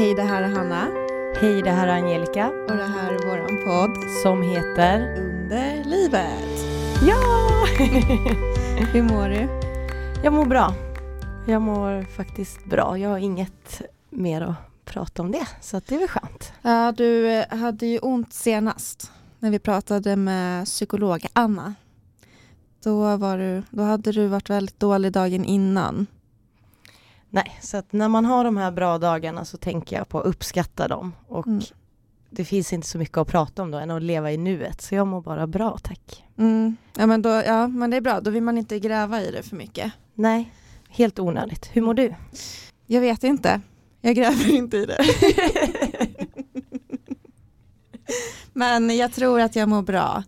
Hej, det här är Hanna. Hej, det här är Angelica. Och det här är våran podd. Som heter Underlivet. Ja! Hur mår du? Jag mår bra. Jag mår faktiskt bra. Jag har inget mer att prata om det. Så att det är väl skönt. Ja, du hade ju ont senast. När vi pratade med psykolog Anna. Då hade du varit väldigt dålig dagen innan. Nej, så att när man har de här bra dagarna så tänker jag på att uppskatta dem. Och det finns inte så mycket att prata om då än att leva i nuet. Så jag mår bara bra, tack. Mm. Ja, men det är bra. Då vill man inte gräva i det för mycket. Nej, helt onödigt. Hur mår du? Jag vet inte. Jag gräver inte i det. Men jag tror att jag mår bra.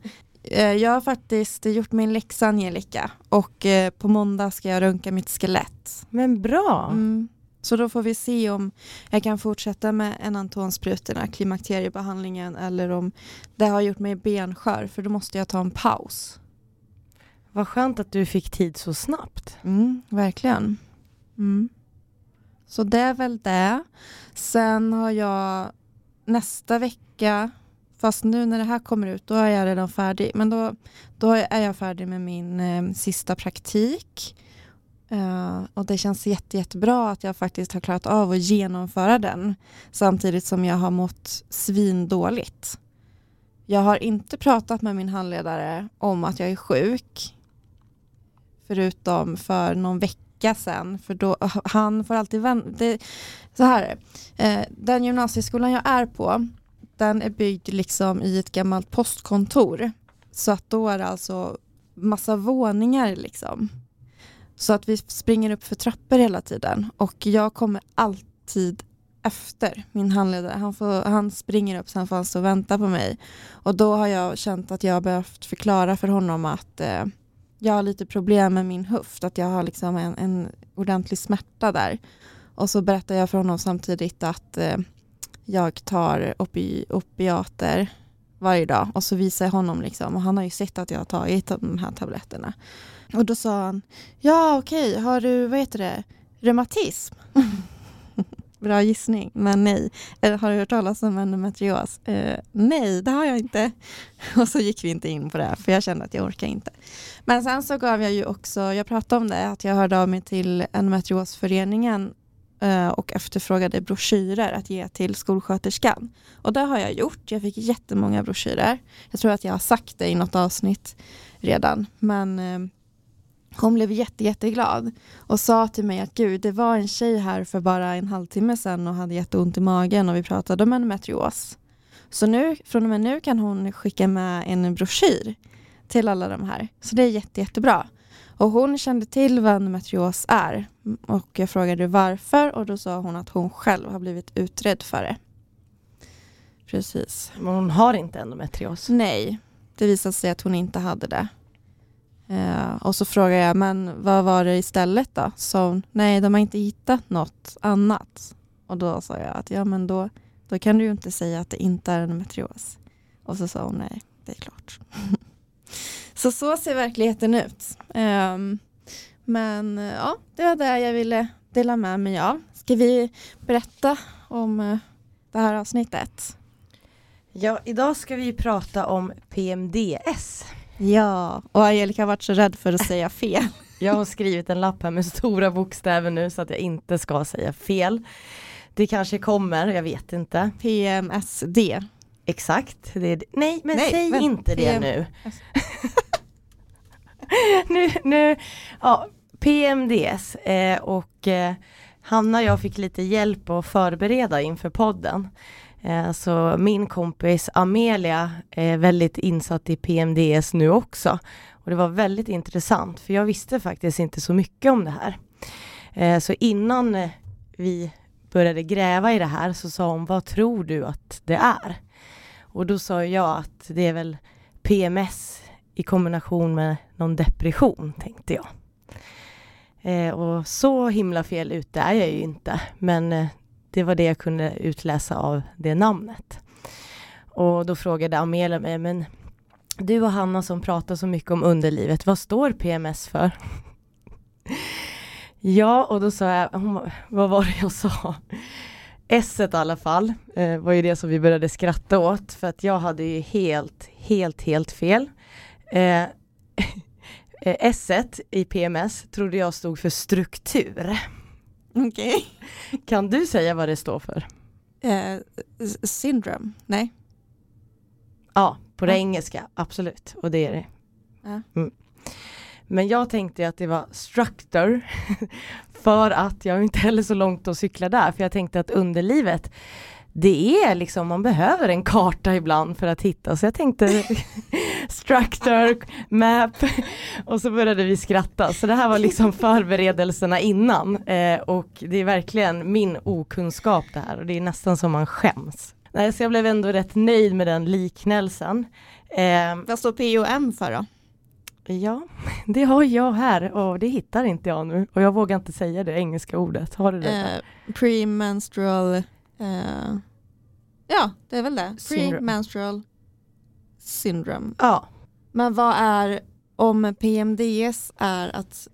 Jag har faktiskt gjort min läxa, Angelica. Och på måndag ska jag runka mitt skelett. Men bra! Mm. Så då får vi se om jag kan fortsätta med en antonsprutorna, klimakteriebehandlingen. Eller om det har gjort mig benskör. För då måste jag ta en paus. Vad skönt att du fick tid så snabbt. Mm, verkligen. Mm. Så det är väl det. Sen har jag nästa vecka... Fast nu när det här kommer ut, då är jag redan färdig. Men då är jag färdig med min sista praktik. Och det känns jättebra att jag faktiskt har klarat av att genomföra den. Samtidigt som jag har mått svindåligt. Jag har inte pratat med min handledare om att jag är sjuk. Förutom för någon vecka sedan. För då, han får alltid vänta. Så här, den gymnasieskolan jag är på... Den är byggd liksom i ett gammalt postkontor. Så att då är det alltså massa våningar liksom. Så att vi springer upp för trappor hela tiden. Och jag kommer alltid efter min handledare. Han springer upp så han får stå och vänta på mig. Och då har jag känt att jag har behövt förklara för honom att jag har lite problem med min höft. Att jag har liksom en ordentlig smärta där. Och så berättar jag för honom samtidigt att... Jag tar opiater varje dag. Och så visar jag honom liksom. Och han har ju sett att jag har tagit de här tabletterna. Och då sa han. Ja okej, har du, vad heter det? Reumatism. Bra gissning. Men nej. Har du hört talas om endometrios? Nej, det har jag inte. Och så gick vi inte in på det här. För jag kände att jag orkar inte. Men sen så gav jag ju också. Jag pratade om det. Att jag hörde av mig till endometriosföreningen. Och efterfrågade broschyrer att ge till skolsköterskan. Och det har jag gjort. Jag fick jättemånga broschyrer. Jag tror att jag har sagt det i något avsnitt redan. Men hon blev jätteglad. Och sa till mig att gud, det var en tjej här för bara en halvtimme sedan. Och hade jätteont i magen och vi pratade om endometrios. Så nu, från och med nu kan hon skicka med en broschyr till alla de här. Så det är jättebra. Och hon kände till vad endometrios är. Och jag frågade varför. Och då sa hon att hon själv har blivit utredd för det. Precis. Men hon har inte endometrios? Nej. Det visade sig att hon inte hade det. Och så frågade jag. Men vad var det istället då? Så hon, nej, de har inte hittat något annat. Och då sa jag att ja men då kan du ju inte säga att det inte är endometrios. Och så sa hon nej. Det är klart. Så ser verkligheten ut. Men ja, det var det jag ville dela med mig av. Ska vi berätta om det här avsnittet? Ja, idag ska vi prata om PMDS. Ja, och Angelica har varit så rädd för att säga fel. Jag har skrivit en lapp här med stora bokstäver nu så att jag inte ska säga fel. Det kanske kommer, jag vet inte. PMSD. Exakt. Nej, säg inte det nu. PMDS. Och Hanna och jag fick lite hjälp att förbereda inför podden. Så min kompis Amelia är väldigt insatt i PMDS nu också. Och det var väldigt intressant för jag visste faktiskt inte så mycket om det här. Så innan vi började gräva i det här så sa hon, vad tror du att det är? Och då sa jag att det är väl PMS i kombination med någon depression, tänkte jag. Och så himla fel ute är jag ju inte. Men det var det jag kunde utläsa av det namnet. Och då frågade Amelia mig, men du och Hanna som pratar så mycket om underlivet, vad står PMS för? Ja, och då sa jag, vad var det jag sa? Esset i alla fall var ju det som vi började skratta åt. För att jag hade ju helt fel. Esset i PMS trodde jag stod för struktur. Okej. Okay. Kan du säga vad det står för? Syndrom, nej. Ja, på det engelska, absolut. Och det är det. Mm. Men jag tänkte att det var structure för att jag inte heller så långt att cykla där. För jag tänkte att underlivet, det är liksom, man behöver en karta ibland för att hitta. Så jag tänkte structure, map, och så började vi skratta. Så det här var liksom förberedelserna innan. Och det är verkligen min okunskap det här. Och det är nästan som man skäms. Nej, så jag blev ändå rätt nöjd med den liknelsen. Vad står POM för då? Ja, det har jag här och det hittar inte jag nu. Och jag vågar inte säga det engelska ordet. Har du det? Premenstrual. Ja, det är väl det. Premenstrual syndrome. Ja. Men vad är, om PMDS är att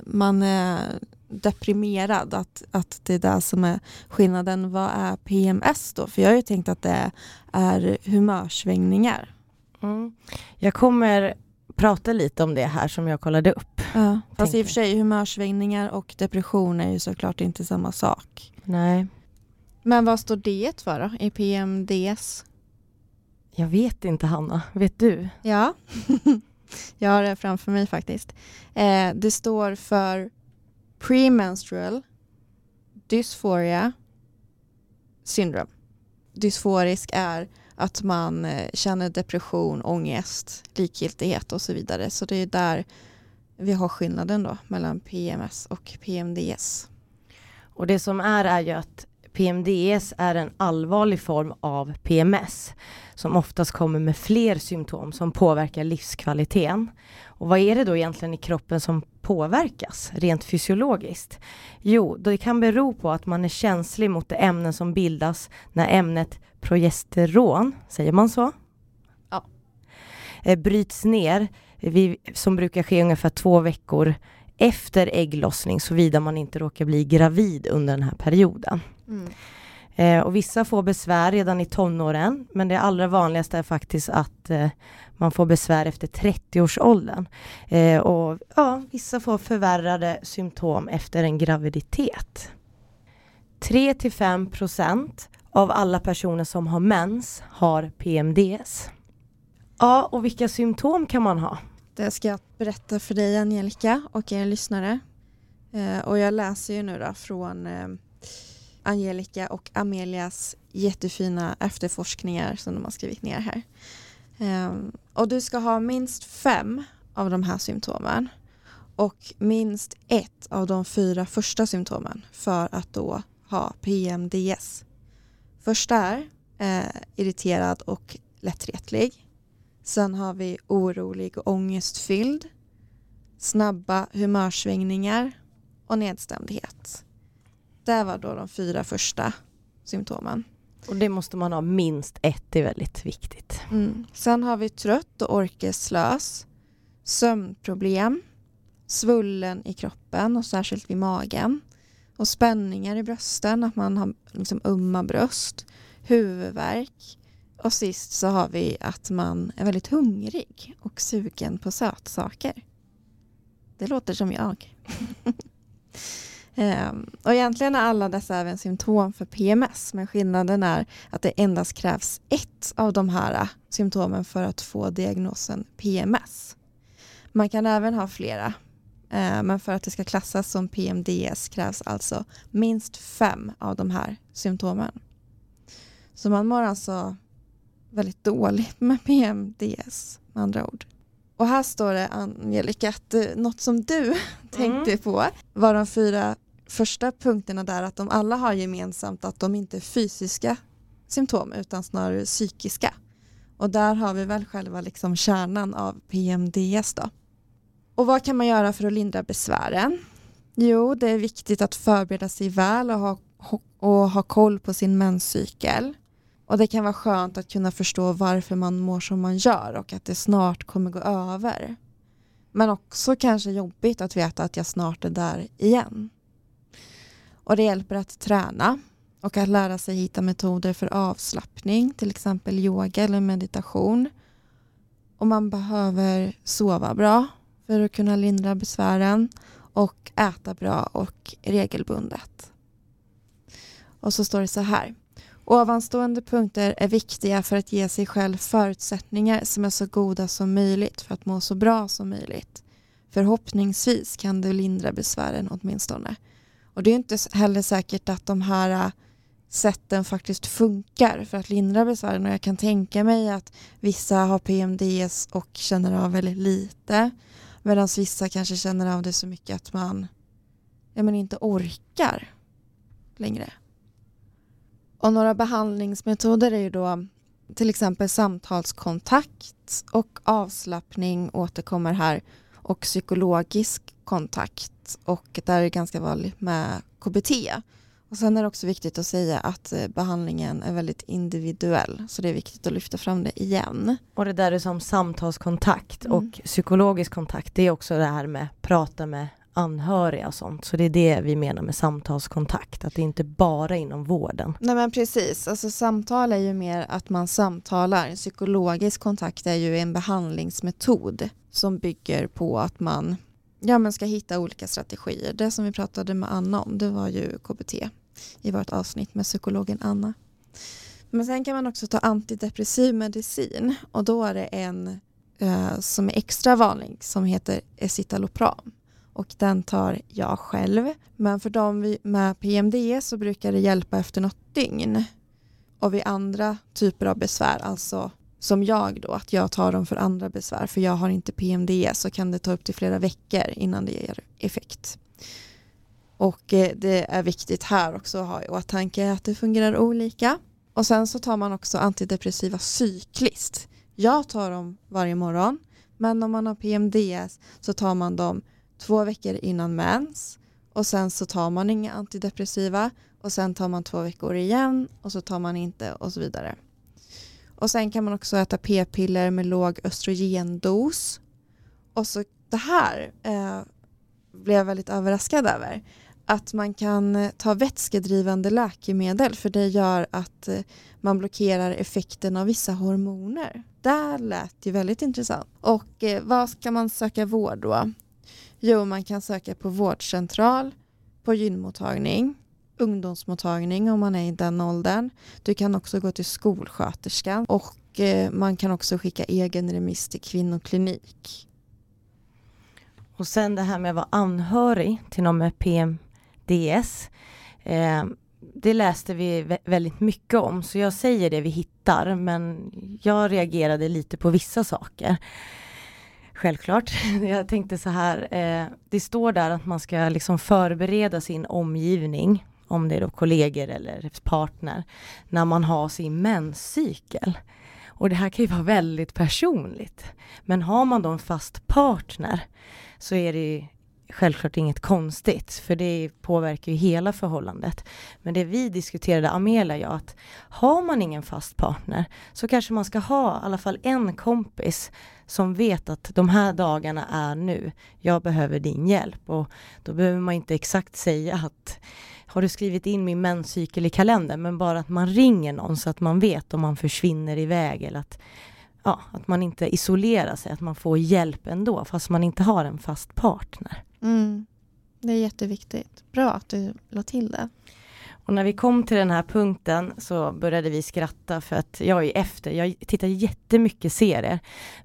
man är deprimerad, att det är det som är skillnaden. Vad är PMS då? För jag har ju tänkt att det är humörsvängningar. Mm. Jag kommer prata lite om det här som jag kollade upp. Ja, fast i och för sig humörsvängningar och depression är ju såklart inte samma sak. Nej. Men vad står det för då i PMDS? Jag vet inte, Hanna. Vet du? Ja, jag har det framför mig faktiskt. Det står för premenstrual dysphoria syndrom. Dysforisk är att man känner depression, ångest, likgiltighet och så vidare. Så det är där vi har skillnaden då mellan PMS och PMDS. Och det som är ju att PMDS är en allvarlig form av PMS som oftast kommer med fler symptom som påverkar livskvaliteten. Och vad är det då egentligen i kroppen som påverkas rent fysiologiskt? Jo, det kan bero på att man är känslig mot det ämnen som bildas när ämnet progesteron, säger man så? Ja. Bryts ner, som brukar ske ungefär 2 veckor efter ägglossning, såvida man inte råkar bli gravid under den här perioden. Mm. Och vissa får besvär redan i tonåren, men det allra vanligaste är faktiskt att man får besvär efter 30-årsåldern. Och ja, vissa får förvärrade symptom efter en graviditet. 3-5% av alla personer som har mens har PMDS. Ja, och vilka symptom kan man ha? Det ska jag berätta för dig, Angelica, och er lyssnare. Och jag läser ju nu då från Angelica och Amelias jättefina efterforskningar som de har skrivit ner här. Och du ska ha minst 5 av de här symptomen och minst 1 av de 4 första symptomen för att då ha PMDS. Första är irriterad och lättretlig. Sen har vi orolig och ångestfylld, snabba humörsvängningar och nedstämdhet. Det var då de 4 första symptomen. Och det måste man ha minst 1, det är väldigt viktigt. Mm. Sen har vi trött och orkeslös, sömnproblem, svullen i kroppen och särskilt vid magen. Och spänningar i brösten, att man har liksom ömma bröst, huvudvärk. Och sist så har vi att man är väldigt hungrig och sugen på sötsaker. Det låter som jag. Och egentligen är alla dessa även symptom för PMS, men skillnaden är att det endast krävs 1 av de här symptomen för att få diagnosen PMS. Man kan även ha flera, men för att det ska klassas som PMDS krävs alltså minst 5 av de här symptomen. Så man mår alltså väldigt dåligt med PMDS, med andra ord. Och här står det, Angelica, att något som du tänkte på var de 4 första punkterna där, att de alla har gemensamt att de inte är fysiska symptom utan snarare psykiska. Och där har vi väl själva liksom kärnan av PMDS då. Och vad kan man göra för att lindra besvären? Jo, det är viktigt att förbereda sig väl och ha koll på sin menscykel. Och det kan vara skönt att kunna förstå varför man mår som man gör och att det snart kommer gå över. Men också kanske jobbigt att veta att jag snart är där igen. Och det hjälper att träna och att lära sig hitta metoder för avslappning, till exempel yoga eller meditation. Och man behöver sova bra för att kunna lindra besvären och äta bra och regelbundet. Och så står det så här. Ovanstående punkter är viktiga för att ge sig själv förutsättningar som är så goda som möjligt för att må så bra som möjligt. Förhoppningsvis kan du lindra besvären åtminstone. Och det är inte heller säkert att de här sätten faktiskt funkar för att lindra besvären. Och jag kan tänka mig att vissa har PMDS och känner av väldigt lite. Medan vissa kanske känner av det så mycket att man, inte orkar längre. Och några behandlingsmetoder är ju då till exempel samtalskontakt och avslappning återkommer här. Och psykologisk kontakt, och där är det ganska vanligt med KBT. Och sen är det också viktigt att säga att behandlingen är väldigt individuell. Så det är viktigt att lyfta fram det igen. Och det där är som samtalskontakt och psykologisk kontakt. Det är också det här med prata med anhöriga och sånt. Så det är det vi menar med samtalskontakt. Att det inte bara inom vården. Nej men precis. Alltså samtal är ju mer att man samtalar. Psykologisk kontakt är ju en behandlingsmetod som bygger på att man, man ska hitta olika strategier. Det som vi pratade med Anna om, det var ju KBT i vårt avsnitt med psykologen Anna. Men sen kan man också ta antidepressiv medicin. Och då är det en som är extra vanlig som heter escitalopram. Och den tar jag själv. Men för dem med PMDS så brukar det hjälpa efter något dygn. Och vid andra typer av besvär, alltså som jag då, att jag tar dem för andra besvär. För jag har inte PMDS, så kan det ta upp till flera veckor innan det ger effekt. Och det är viktigt här också att ha i åtanke att det fungerar olika. Och sen så tar man också antidepressiva cykliskt. Jag tar dem varje morgon. Men om man har PMDS så tar man dem 2 veckor innan mens. Och sen så tar man inga antidepressiva. Och sen tar man 2 veckor igen. Och så tar man inte och så vidare. Och sen kan man också äta p-piller med låg östrogendos. Och så det här blev jag väldigt överraskad över. Att man kan ta vätskedrivande läkemedel. För det gör att man blockerar effekten av vissa hormoner. Där lät det väldigt intressant. Och vad ska man söka vård då? Jo, man kan söka på vårdcentral, på gynmottagning, ungdomsmottagning om man är i den åldern. Du kan också gå till skolsköterskan och man kan också skicka egen remiss till kvinnoklinik. Och sen det här med att vara anhörig till någon med PMDS. Det läste vi väldigt mycket om, så jag säger det vi hittar, men jag reagerade lite på vissa saker. Självklart. Jag tänkte så här. Det står där att man ska liksom förbereda sin omgivning, om det är då kollegor eller partner, när man har sin menscykel. Och det här kan ju vara väldigt personligt. Men har man då en fast partner så är det ju självklart inget konstigt, för det påverkar ju hela förhållandet. Men det vi diskuterade, Amelia och jag, att har man ingen fast partner så kanske man ska ha i alla fall en kompis som vet att de här dagarna är nu, jag behöver din hjälp. Och då behöver man inte exakt säga att har du skrivit in min menscykel i kalendern, men bara att man ringer någon så att man vet om man försvinner iväg eller att, ja, att man inte isolerar sig, att man får hjälp ändå fast man inte har en fast partner. Mm. Det är jätteviktigt. Bra att du la till det. Och när vi kom till den här punkten så började vi skratta för att jag tittar jättemycket serier.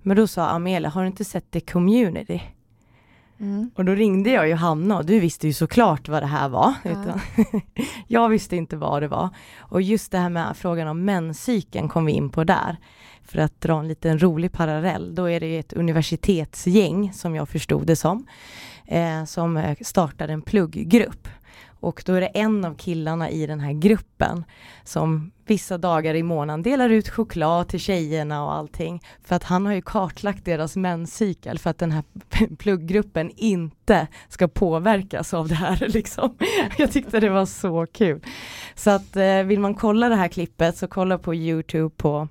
Men då sa Amelia, har du inte sett det Community? Mm. Och då ringde jag ju Hanna och du visste ju såklart vad det här var. Ja. Utan jag visste inte vad det var. Och just det här med frågan om menscykeln kom vi in på där. För att dra en liten rolig parallell. Då är det ju ett universitetsgäng, som jag förstod det som startade en plugggrupp. Och då är det en av killarna i den här gruppen som vissa dagar i månaden delar ut choklad till tjejerna och allting. För att han har ju kartlagt deras menscykel för att den här plugggruppen inte ska påverkas av det här liksom. Jag tyckte det var så kul. Så att vill man kolla det här klippet så kolla på YouTube på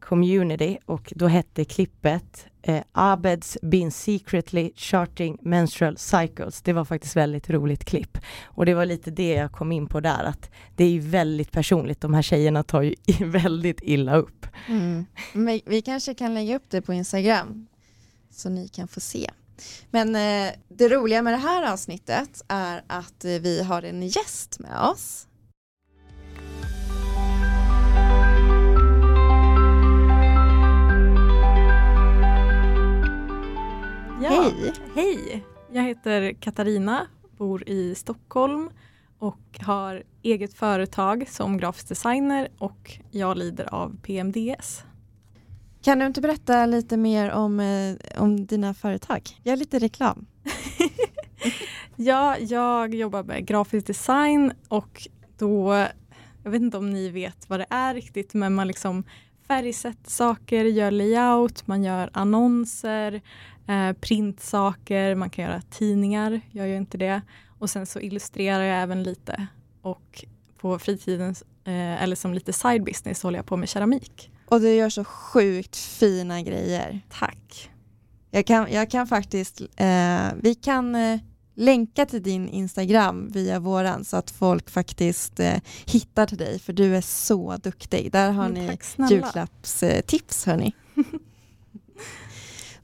Community. Och då hette klippet Abed's Been Secretly Charting Menstrual Cycles. Det var faktiskt väldigt roligt klipp. Och det var lite det jag kom in på där, att det är ju väldigt personligt. De här tjejerna tar ju väldigt illa upp. Mm. Men vi kanske kan lägga upp det på Instagram så ni kan få se. Men det roliga med det här avsnittet är att vi har en gäst med oss. Ja. Hej! Hej! Jag heter Katarina, bor i Stockholm och har eget företag som grafisk designer, och jag lider av PMDS. Kan du inte berätta lite mer om dina företag? Gör lite reklam. Ja, jag jobbar med grafisk design, och då, jag vet inte om ni vet vad det är riktigt, men man liksom färgsätter saker, gör layout, man gör annonser, printsaker, man kan göra tidningar, jag gör inte det. Och sen så illustrerar jag även lite, och på fritiden eller som lite side business håller jag på med keramik. Och du gör så sjukt fina grejer. Tack. Jag kan faktiskt, vi kan länka till din Instagram via våran, så att folk faktiskt hittar till dig, för du är så duktig. Där har ni julklappstips, hörni.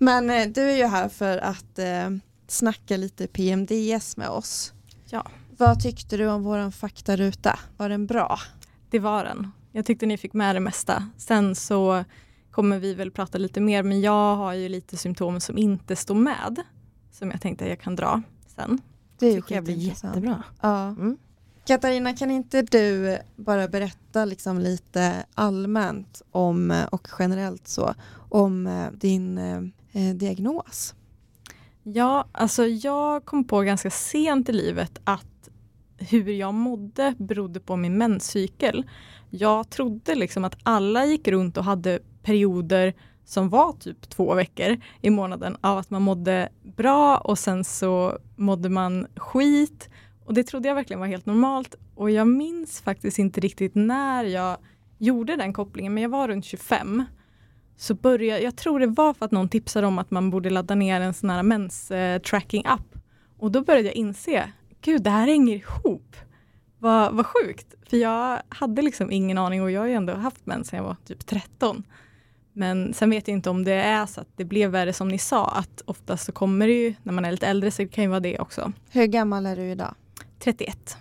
Men du är ju här för att snacka lite PMDS med oss. Ja. Vad tyckte du om våran faktaruta? Var den bra? Det var den. Jag tyckte ni fick med det mesta. Sen så kommer vi väl prata lite mer, men jag har ju lite symptom som inte står med, som jag tänkte att jag kan dra sen. Det tycker jag blir jättebra. Ja. Mm. Katarina, kan inte du bara berätta liksom lite allmänt om, och generellt så, om din diagnos? Ja, alltså jag kom på ganska sent i livet att hur jag mådde berodde på min menscykel. Jag trodde liksom att alla gick runt och hade perioder som var typ 2 veckor i månaden av att man mådde bra, och sen så mådde man skit. Och det trodde jag verkligen var helt normalt. Och jag minns faktiskt inte riktigt när jag gjorde den kopplingen, men jag var runt 25. Så började, jag tror det var för att någon tipsade om att man borde ladda ner en sån här mens-tracking-app. Och då började jag inse, gud, det här hänger ihop. Vad sjukt. För jag hade liksom ingen aning, och jag har ju ändå haft mens sedan jag var typ 13. Men sen vet jag inte om det är så att det blev värre som ni sa. Att oftast så kommer det ju, när man är lite äldre så kan ju vara det också. Hur gammal är du idag? 31.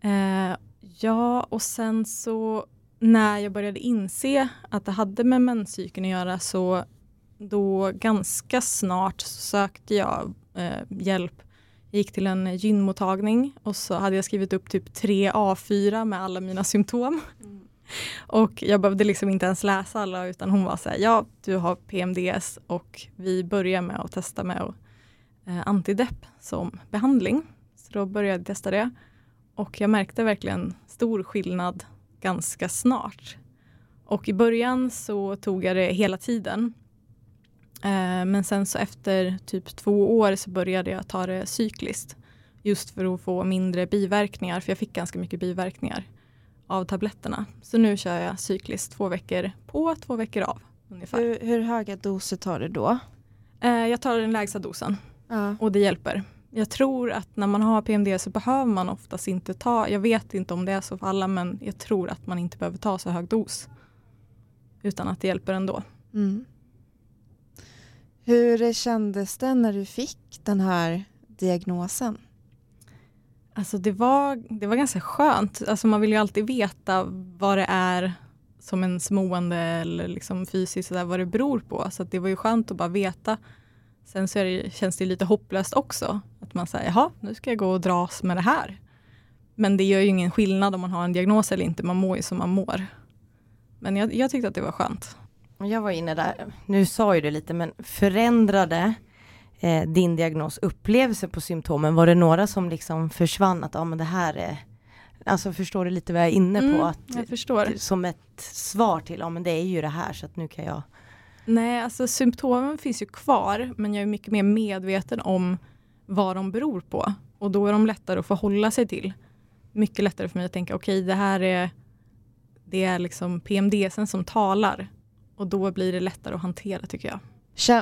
Mm. Ja, och sen så när jag började inse att det hade med menscykeln att göra, så då ganska snart sökte jag hjälp. Jag gick till en gynmottagning, och så hade jag skrivit upp typ 3 A4 med alla mina symptom. Mm. Och jag behövde liksom inte ens läsa alla, utan hon var så här, ja, du har PMDS, och vi börjar med att testa med antidepp som behandling. Så då började jag testa det, och jag märkte verkligen stor skillnad ganska snart. Och i början så tog jag det hela tiden. Men sen så efter typ 2 år så började jag ta det cykliskt. Just för att få mindre biverkningar. För jag fick ganska mycket biverkningar av tabletterna. Så nu kör jag cykliskt 2 veckor på, 2 veckor av ungefär. Hur höga doser tar du då? Jag tar den lägsta dosen. Och det hjälper. Jag tror att när man har PMDS så behöver man oftast inte ta. Jag vet inte om det är så för alla, men jag tror att man inte behöver ta så hög dos. Utan att det hjälper ändå. Mm. Hur kändes det när du fick den här diagnosen? Alltså det var ganska skönt. Alltså man vill ju alltid veta vad det är som ens mående eller liksom fysiskt sådär, vad det beror på. Så att det var ju skönt att bara veta. Sen så känns det lite hopplöst också. Att man säger, jaha, nu ska jag gå och dras med det här. Men det gör ju ingen skillnad om man har en diagnos eller inte. Man mår ju som man mår. Men jag tyckte att det var skönt. Jag var inne där, nu sa ju det lite, men förändrade din diagnos upplevelse på symptomen? Var det några som liksom försvann? Att ja, men det här är, alltså förstår du lite vad jag är inne på? Att, jag förstår. Som ett svar till, ja men det är ju det här så att nu kan jag. Nej, alltså symptomen finns ju kvar, men jag är mycket mer medveten om vad de beror på. Och då är de lättare att förhålla sig till. Mycket lättare för mig att tänka, okej, det här är, det är liksom PMDSen som talar. Och då blir det lättare att hantera, tycker jag.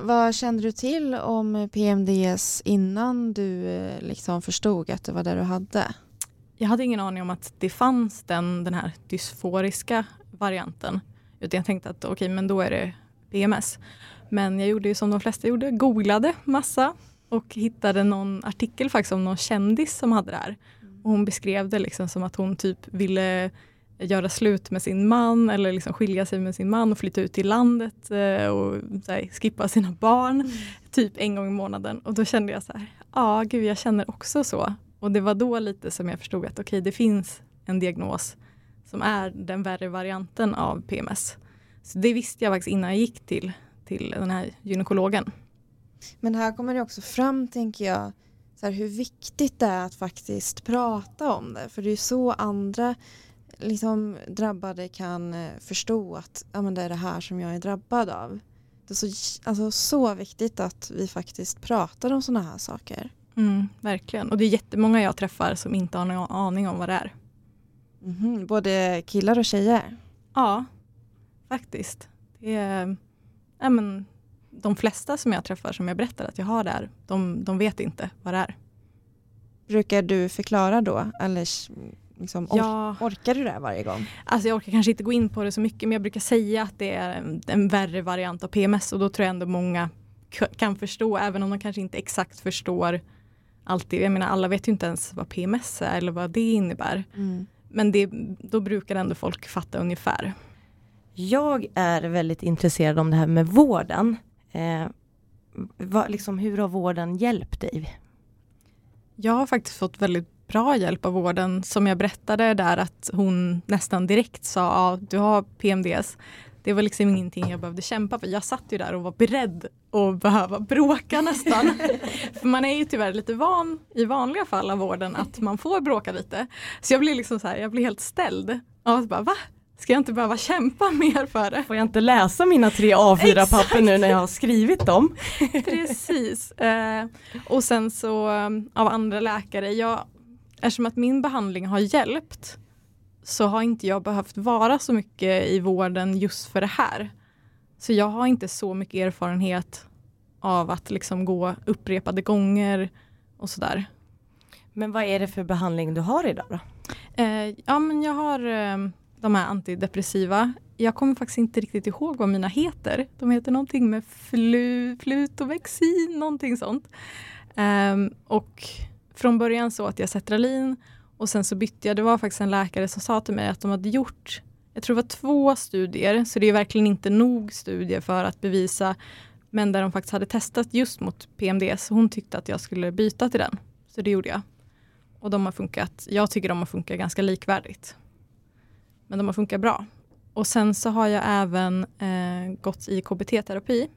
Vad kände du till om PMDS innan du liksom förstod att det var det du hade? Jag hade ingen aning om att det fanns den här dysforiska varianten. Utan jag tänkte att okej, men då är det PMS. Men jag gjorde ju som de flesta gjorde, googlade massa och hittade någon artikel faktiskt om någon kändis som hade det här. Och hon beskrev det liksom som att hon typ ville göra slut med sin man eller liksom skilja sig med sin man och flytta ut i landet och så här, skippa sina barn typ en gång i månaden. Och då kände jag så här, ja gud, jag känner också så. Och det var då lite som jag förstod att okej, det finns en diagnos som är den värre varianten av PMS. Så det visste jag faktiskt innan jag gick till den här gynekologen. Men här kommer det också fram, tänker jag, så här, hur viktigt det är att faktiskt prata om det. För det är ju så andra liksom drabbade kan förstå att ja, men det är det här som jag är drabbad av. Det är så viktigt att vi faktiskt pratar om såna här saker. Mm, verkligen. Och det är jättemånga jag träffar som inte har någon aning om vad det är. Mm-hmm. Både killar och tjejer? Ja, faktiskt. Det är, ja, men, de flesta som jag träffar som jag berättar att jag har det här, de vet inte vad det är. Brukar du förklara då? Eller liksom, orkar du det varje gång? Alltså jag orkar kanske inte gå in på det så mycket, men jag brukar säga att det är en värre variant av PMS. Och då tror jag ändå många kan förstå, även om de kanske inte exakt förstår alltid. Jag menar, alla vet ju inte ens vad PMS är eller vad det innebär. Mm. Men då brukar ändå folk fatta ungefär. Jag är väldigt intresserad om det här med vården. Liksom, hur har vården hjälpt dig? Jag har faktiskt fått väldigt bra hjälp av vården. Som jag berättade där, att hon nästan direkt sa att du har PMDS. Det var liksom ingenting jag behövde kämpa för. Jag satt ju där och var beredd att behöva bråka nästan. För man är ju tyvärr lite van i vanliga fall av vården att man får bråka lite. Så jag blev liksom så här, jag blev helt ställd. Och bara, va? Ska jag inte behöva kämpa mer för det? Får jag inte läsa mina 3 A4-papper nu när jag har skrivit dem? Precis. Och sen så av andra läkare. Eftersom att min behandling har hjälpt, så har inte jag behövt vara så mycket i vården just för det här. Så jag har inte så mycket erfarenhet av att liksom gå upprepade gånger och sådär. Men vad är det för behandling du har idag då? Men jag har de här antidepressiva. Jag kommer faktiskt inte riktigt ihåg vad mina heter. De heter någonting med flutovexin, någonting sånt. Och från början så att jag sertralin. Och sen så bytte jag, det var faktiskt en läkare som sa till mig att de hade gjort, jag tror det var 2 studier. Så det är verkligen inte nog studier för att bevisa. Men där de faktiskt hade testat just mot PMDS. Hon tyckte att jag skulle byta till den. Så det gjorde jag. Och de har funkat, jag tycker de har funkat ganska likvärdigt. Men de har funkat bra. Och sen så har jag även gått i KBT-terapi.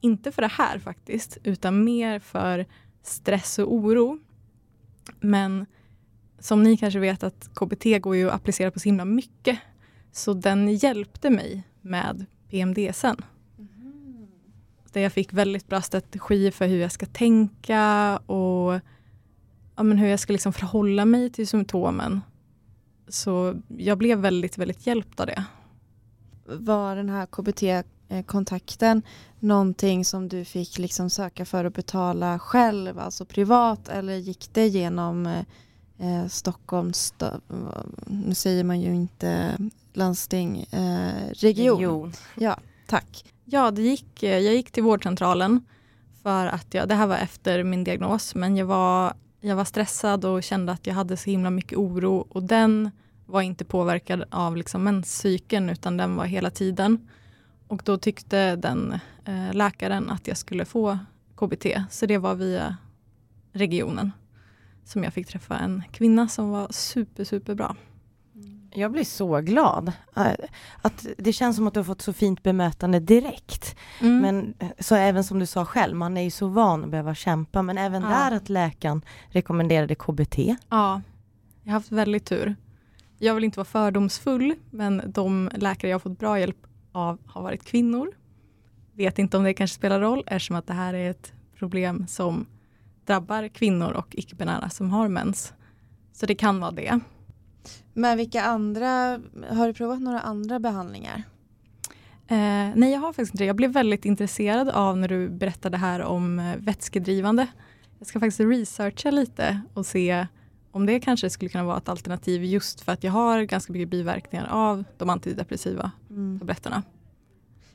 Inte för det här faktiskt, utan mer för stress och oro. Men som ni kanske vet att KBT går ju att applicera på så himla mycket. Så den hjälpte mig med PMDSen. Mm. Där jag fick väldigt bra strategi för hur jag ska tänka och ja, men hur jag ska liksom förhålla mig till symptomen. Så jag blev väldigt, väldigt hjälpt av det. Var den här KBT-kontakten någonting som du fick liksom söka för att betala själv, alltså privat? Eller gick det genom Stockholms, nu säger man ju inte landsting, region. Ja, tack. Ja, jag gick till vårdcentralen för att det här var efter min diagnos, men jag var stressad och kände att jag hade så himla mycket oro, och den var inte påverkad av liksom menscykeln, utan den var hela tiden. Och då tyckte den läkaren att jag skulle få KBT, så det var via regionen. Som jag fick träffa en kvinna som var super bra. Jag blir så glad. Att det känns som att du har fått så fint bemötande direkt. Mm. Men så även som du sa själv, man är ju så van att behöva kämpa. Men även där att läkaren rekommenderade KBT. Ja, jag har haft väldigt tur. Jag vill inte vara fördomsfull, men de läkare jag har fått bra hjälp av har varit kvinnor. Vet inte om det kanske spelar roll, eftersom att det här är ett problem som drabbar kvinnor och icke-binära som har mens. Så det kan vara det. Men vilka andra, har du provat några andra behandlingar? Nej, jag har faktiskt inte det. Jag blev väldigt intresserad av när du berättade här om vätskedrivande. Jag ska faktiskt researcha lite och se om det kanske skulle kunna vara ett alternativ, just för att jag har ganska mycket biverkningar av de antidepressiva tabletterna.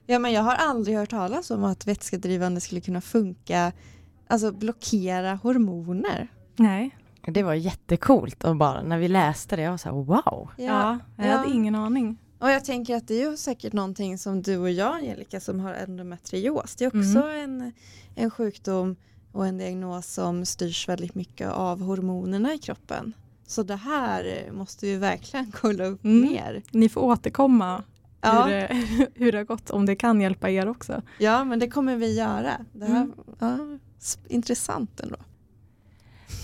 Ja, men jag har aldrig hört talas om att vätskedrivande skulle kunna funka, alltså blockera hormoner. Nej. Det var jättekult, och bara när vi läste det jag var så här, wow. Jag hade ingen aning. Och jag tänker att det är ju säkert någonting som du och jag, Angelica, som har endometrios. Det är också en sjukdom och en diagnos som styrs väldigt mycket av hormonerna i kroppen. Så det här måste vi verkligen kolla upp mer. Ni får återkomma hur det har gått, om det kan hjälpa er också. Ja, men det kommer vi göra. Det här intressant ändå.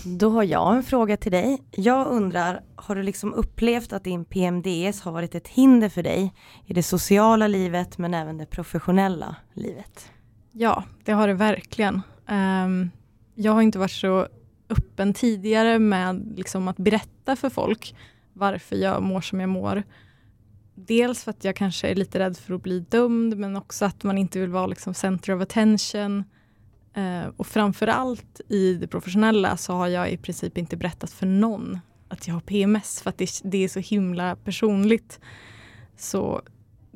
Då har jag en fråga till dig. Jag undrar, har du liksom upplevt att din PMDS har varit ett hinder för dig i det sociala livet men även det professionella livet? Ja, det har det verkligen. Jag har inte varit så öppen tidigare med liksom att berätta för folk varför jag mår som jag mår. Dels för att jag kanske är lite rädd för att bli dömd, men också att man inte vill vara liksom center of attention. Och framförallt i det professionella så har jag i princip inte berättat för någon att jag har PMS, för att det är så himla personligt. Så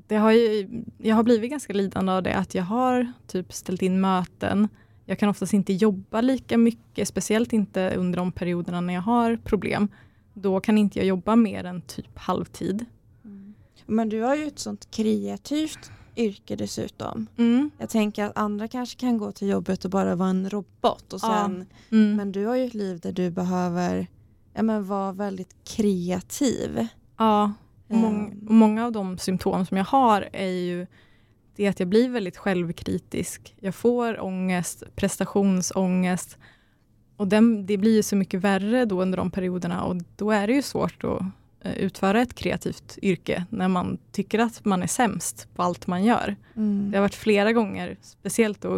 jag har blivit ganska lidande av det, att jag har typ ställt in möten. Jag kan oftast inte jobba lika mycket, speciellt inte under de perioderna när jag har problem. Då kan inte jag jobba mer än typ halvtid. Mm. Men du har ju ett sånt kreativt yrke dessutom. Mm. Jag tänker att andra kanske kan gå till jobbet och bara vara en robot. Och sen, men du har ju ett liv där du behöver vara väldigt kreativ. Ja, många av de symptom som jag har är ju det att jag blir väldigt självkritisk. Jag får ångest, prestationsångest. Och det blir ju så mycket värre då under de perioderna. Och då är det ju svårt att utföra ett kreativt yrke när man tycker att man är sämst på allt man gör. Mm. Det har varit flera gånger, speciellt då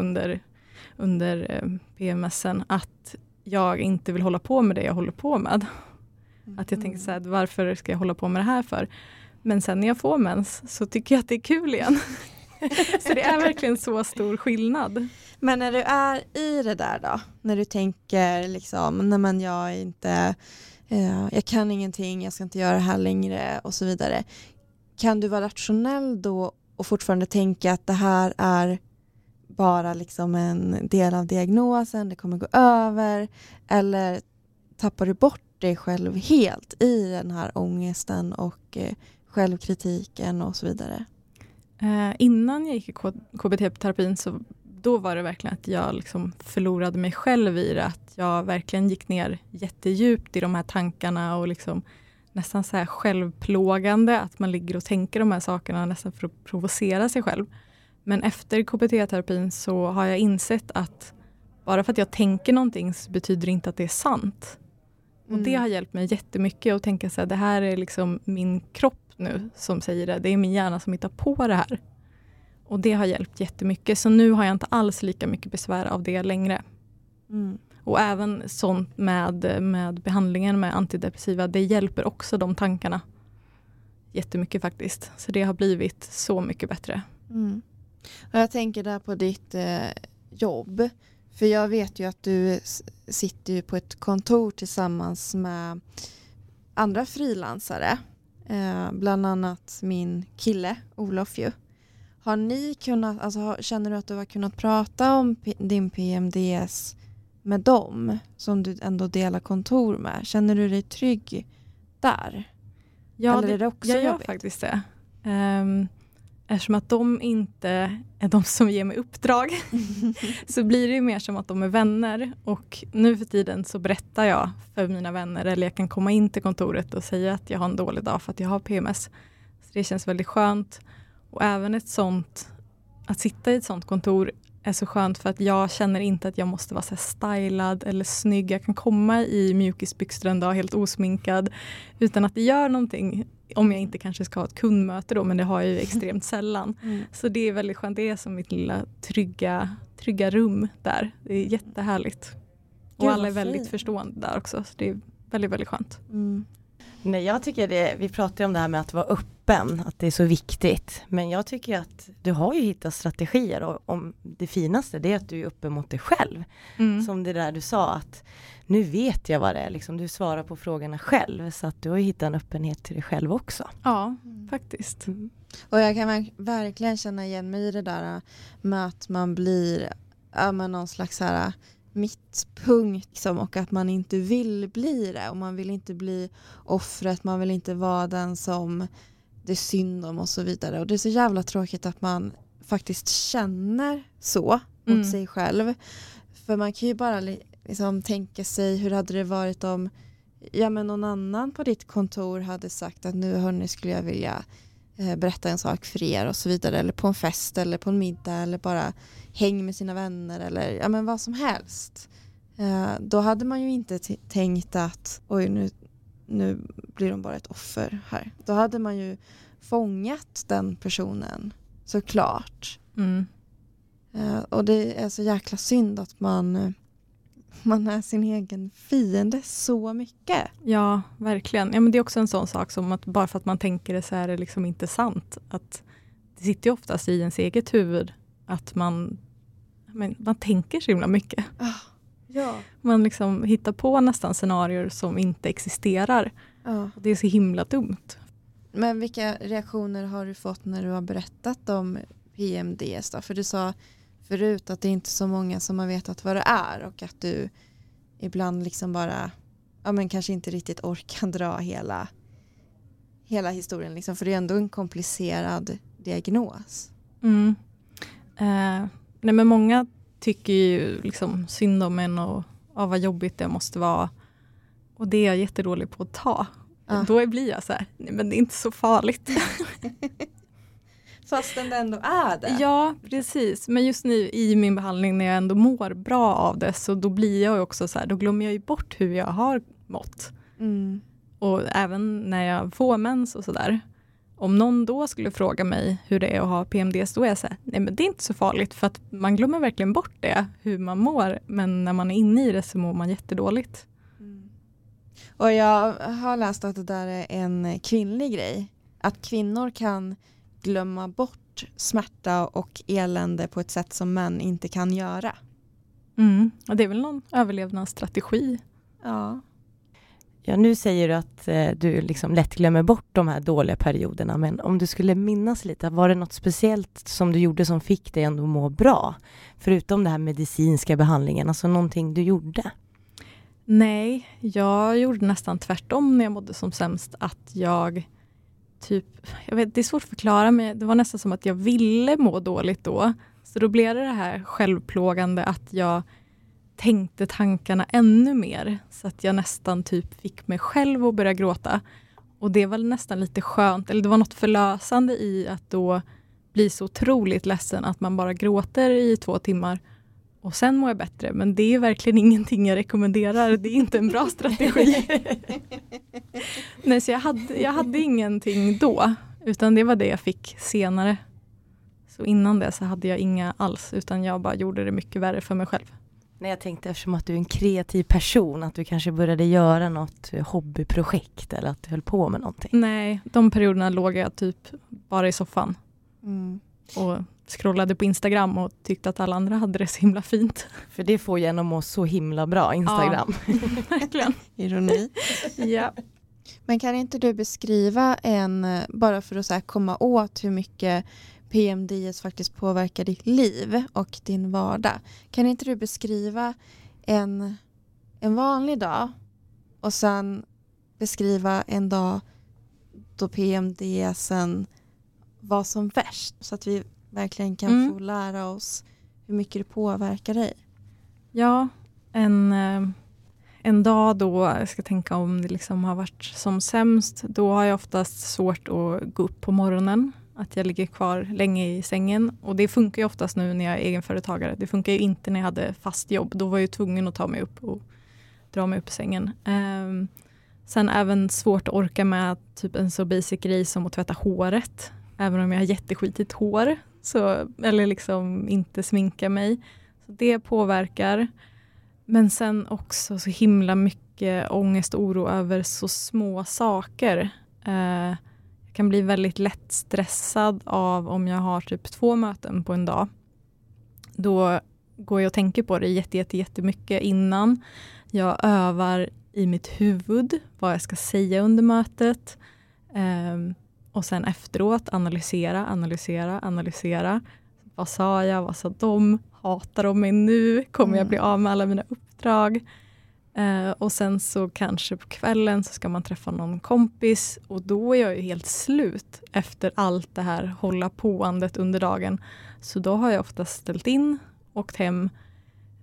under PMSen, att jag inte vill hålla på med det jag håller på med. Att jag tänker så här, varför ska jag hålla på med det här för? Men sen när jag får mens så tycker jag att det är kul igen. Så det är verkligen så stor skillnad. Men när du är i det där då, när du tänker liksom, nej men jag är inte... jag kan ingenting, jag ska inte göra det här längre och så vidare. Kan du vara rationell då och fortfarande tänka att det här är bara liksom en del av diagnosen, det kommer gå över? Eller tappar du bort dig själv helt i den här ångesten och självkritiken och så vidare? Innan jag gick i KBT-terapin så då var det verkligen att jag liksom förlorade mig själv i det. Att jag verkligen gick ner jättedjupt i de här tankarna och liksom nästan så här självplågande. Att man ligger och tänker de här sakerna nästan för att provocera sig själv. Men efter KBT-terapin så har jag insett att bara för att jag tänker någonting så betyder det inte att det är sant. Och det har hjälpt mig jättemycket att tänka så här, det här är liksom min kropp nu som säger det. Det är min hjärna som hittar på det här. Och det har hjälpt jättemycket. Så nu har jag inte alls lika mycket besvär av det längre. Mm. Och även sånt med behandlingen med antidepressiva. Det hjälper också de tankarna jättemycket faktiskt. Så det har blivit så mycket bättre. Mm. Och jag tänker där på ditt jobb. För jag vet ju att du sitter ju på ett kontor tillsammans med andra frilansare. Bland annat min kille Olof ju. Har ni kunnat, alltså, känner du att du har kunnat prata om din PMDS med dem som du ändå delar kontor med? Känner du dig trygg där? Ja, eller är det också jag gör faktiskt det. Eftersom att de inte är de som ger mig uppdrag så blir det ju mer som att de är vänner. Och nu för tiden så berättar jag för mina vänner, eller jag kan komma in till kontoret och säga att jag har en dålig dag för att jag har PMS. Så det känns väldigt skönt. Och även att sitta i ett sånt kontor är så skönt för att jag känner inte att jag måste vara så stylad eller snygg. Jag kan komma i mjukisbyxor en dag helt osminkad utan att det gör någonting, om jag inte kanske ska ha ett kundmöte då, men det har jag ju extremt sällan. Så det är väldigt skönt, det är som mitt lilla trygga rum där. Det är jättehärligt. Och alla är väldigt förstående där också, så det är väldigt, väldigt skönt. Mm. Nej, jag tycker det, vi pratar ju om det här med att vara öppen, att det är så viktigt. Men jag tycker att du har ju hittat strategier, och om det finaste det är att du är öppen mot dig själv. Mm. Som det där du sa, att nu vet jag vad det är, liksom, du svarar på frågorna själv, så att du har ju hittat en öppenhet till dig själv också. Ja, faktiskt. Mm. Och jag kan verkligen känna igen mig i det där med att man blir någon slags så här mittpunkt liksom, och att man inte vill bli det, och man vill inte bli offret, man vill inte vara den som det är synd om och så vidare. Och det är så jävla tråkigt att man faktiskt känner så mot sig själv, för man kan ju bara liksom tänka sig, hur hade det varit om någon annan på ditt kontor hade sagt att nu hörni, skulle jag vilja berätta en sak för er och så vidare, eller på en fest eller på en middag eller bara häng med sina vänner eller vad som helst. Då hade man ju inte tänkt att oj, nu blir de bara ett offer här. Då hade man ju fångat den personen såklart. Mm. Och det är så jäkla synd att man är sin egen fiende så mycket. Ja, verkligen. Ja, men det är också en sån sak som att bara för att man tänker det så är det liksom inte sant. Att det sitter ju oftast i ens eget huvud att man tänker så himla mycket. Ja. Man liksom hittar på nästan scenarier som inte existerar. Ja. Det är så himla dumt. Men vilka reaktioner har du fått när du har berättat om PMDS då? För du sa förut att det är inte så många som har vetat vad det är, och att du ibland liksom bara kanske inte riktigt orkar dra hela historien liksom, för det är ändå en komplicerad diagnos. Mm. Nej, men många tycker ju liksom synd om en och vad jobbigt det måste vara, och det är jag jättedålig på att ta. Ah. Då blir jag så här, nej men det är inte så farligt. Fastän det ändå är det. Ja, precis. Men just nu i min behandling när jag ändå mår bra av det, så då blir jag ju också så här, då glömmer jag ju bort hur jag har mått. Mm. Och även när jag får mens och sådär. Om någon då skulle fråga mig hur det är att ha PMDS, då är jag så här, nej men det är inte så farligt, för att man glömmer verkligen bort det, hur man mår. Men när man är inne i det så mår man jättedåligt. Mm. Och jag har läst att det där är en kvinnlig grej. Att kvinnor kan glömma bort smärta och elände på ett sätt som män inte kan göra. Mm. Och det är väl någon överlevnadsstrategi. Ja. Ja, nu säger du att du liksom lätt glömmer bort de här dåliga perioderna, men om du skulle minnas lite, var det något speciellt som du gjorde som fick dig ändå må bra? Förutom den här medicinska behandlingen, alltså någonting du gjorde? Nej, jag gjorde nästan tvärtom när jag mådde som sämst, att jag vet, det är svårt att förklara, men det var nästan som att jag ville må dåligt då. Så då blev det här självplågande, att jag tänkte tankarna ännu mer. Så att jag nästan fick mig själv att börja gråta. Och det var nästan lite skönt, eller det var något förlösande i att då bli så otroligt ledsen att man bara gråter i 2 timmar. Och sen mår jag bättre, men det är verkligen ingenting jag rekommenderar. Det är inte en bra strategi. Nej, så jag hade ingenting då, utan det var det jag fick senare. Så innan det så hade jag inga alls, utan jag bara gjorde det mycket värre för mig själv. Nej, jag tänkte, eftersom att du är en kreativ person, att du kanske började göra något hobbyprojekt eller att du höll på med någonting. Nej, de perioderna låg jag bara i soffan. Mm. Och scrollade på Instagram och tyckte att alla andra hade det så himla fint. För det får genom oss så himla bra, Instagram. Ja, verkligen. Ironi. Ja. Men kan inte du beskriva bara för att så här komma åt hur mycket PMDS faktiskt påverkar ditt liv och din vardag. Kan inte du beskriva en vanlig dag och sen beskriva en dag då PMDSen var som värst, så att vi verkligen kan få lära oss hur mycket det påverkar dig. Ja, en dag då, jag ska tänka om det liksom har varit som sämst, då har jag oftast svårt att gå upp på morgonen. Att jag ligger kvar länge i sängen. Och det funkar ju oftast nu när jag är egenföretagare. Det funkar ju inte när jag hade fast jobb. Då var jag ju tvungen att ta mig upp och dra mig upp i sängen. Sen även svårt att orka med en så basic grej som att tvätta håret. Även om jag har jätteskitigt hår. Eller liksom inte sminka mig. Så det påverkar. Men sen också så himla mycket mycket ångest och oro över så små saker. Jag kan bli väldigt lätt stressad av om jag har typ 2 möten på en dag. Då går jag och tänker på det jättemycket innan. Jag övar i mitt huvud vad jag ska säga under mötet. Och sen efteråt analysera. Vad sa jag? Vad sa de? Hatar de mig nu? Kommer jag bli av med alla mina uppdrag? Och sen så kanske på kvällen så ska man träffa någon kompis. Och då är jag ju helt slut efter allt det här hålla påandet under dagen. Så då har jag ofta ställt in, åkt hem,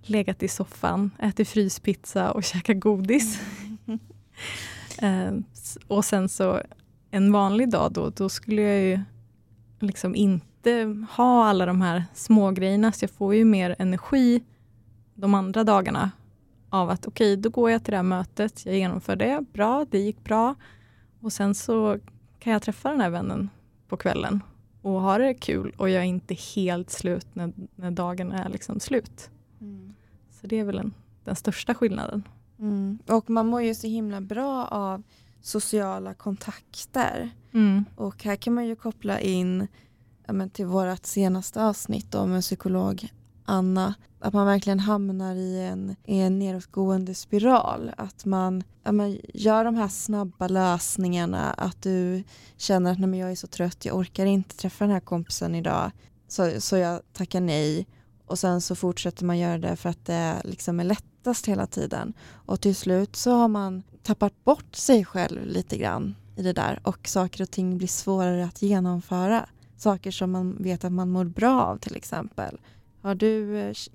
legat i soffan, ätit fryspizza och käkat godis. Och sen så en vanlig dag då skulle jag ju liksom inte ha alla de här små grejerna. Så jag får ju mer energi de andra dagarna av att okej, då går jag till det här mötet, jag genomför det, bra, det gick bra. Och sen så kan jag träffa den här vännen på kvällen och ha det kul och jag är inte helt slut när dagen är liksom slut. Mm. Så det är väl den största skillnaden. Mm. Och man mår ju så himla bra av sociala kontakter. Mm. Och här kan man ju koppla in till vårt senaste avsnitt om en psykolog, Anna. Att man verkligen hamnar i en nedåtgående spiral. Att man gör de här snabba lösningarna. Att du känner att jag är så trött, jag orkar inte träffa den här kompisen idag. Så jag tackar nej. Och sen så fortsätter man göra det för att det liksom är lättast hela tiden. Och till slut så har man tappat bort sig själv lite grann i det där. Och saker och ting blir svårare att genomföra. Saker som man vet att man mår bra av till exempel.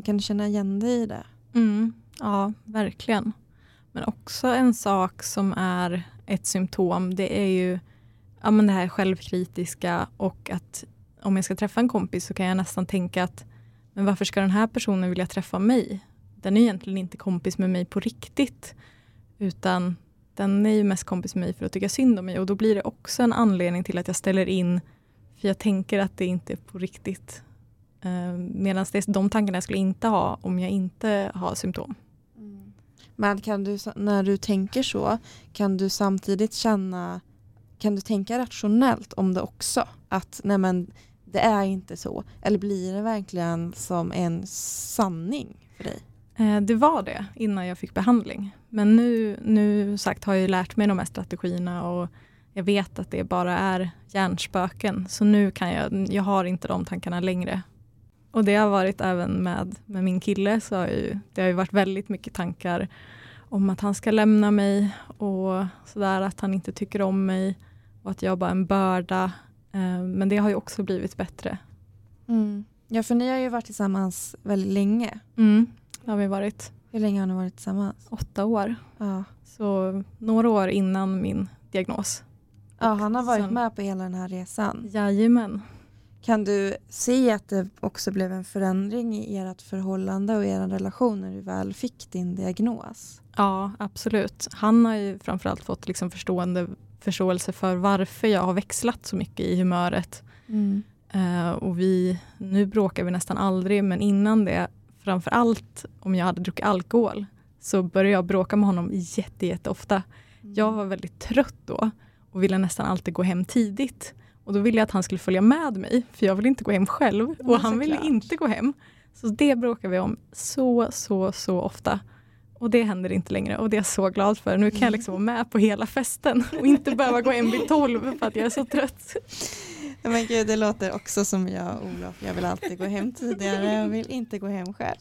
Kan du känna igen dig i det? Mm, ja, verkligen. Men också en sak som är ett symptom, det är ju det här självkritiska. Och att om jag ska träffa en kompis så kan jag nästan tänka att men varför ska den här personen vilja träffa mig? Den är egentligen inte kompis med mig på riktigt. Utan den är ju mest kompis med mig för att tycka synd om mig. Och då blir det också en anledning till att jag ställer in. För jag tänker att det inte är på riktigt. Medan de tankarna jag skulle inte ha om jag inte har symptom. Mm. Men kan du, när du tänker så, kan du samtidigt känna, kan du tänka rationellt om det också? Att det är inte så. Eller blir det verkligen som en sanning för dig? Det var det innan jag fick behandling. Men nu sagt har jag ju lärt mig de här strategierna och jag vet att det bara är hjärnspöken. Så nu kan jag har inte de tankarna längre. Och det har varit även med min kille, så det har ju varit väldigt mycket tankar om att han ska lämna mig och sådär, att han inte tycker om mig och att jag bara är en börda. Men det har ju också blivit bättre. Mm. Ja, för ni har ju varit tillsammans väldigt länge. Mm, det har vi varit. Hur länge har ni varit tillsammans? 8 år. Ja. Så några år innan min diagnos. Ja, han har varit med på hela den här resan. Jajamän. Kan du se att det också blev en förändring i ert förhållande och er relation när du väl fick din diagnos? Ja, absolut. Han har ju framförallt fått liksom förståelse för varför jag har växlat så mycket i humöret. Mm. Och nu bråkar vi nästan aldrig, men innan det, framförallt om jag hade druckit alkohol, så började jag bråka med honom jätteofta. Mm. Jag var väldigt trött då och ville nästan alltid gå hem tidigt. Och då ville jag att han skulle följa med mig, för jag ville inte gå hem själv. Och han ville inte gå hem. Så det bråkar vi om så ofta. Och det händer inte längre. Och det är jag så glad för. Nu kan jag liksom vara med på hela festen. Och inte behöva gå hem vid 12 för att jag är så trött. Men gud, det låter också som jag och Olof. Jag vill alltid gå hem tidigare. Jag vill inte gå hem själv.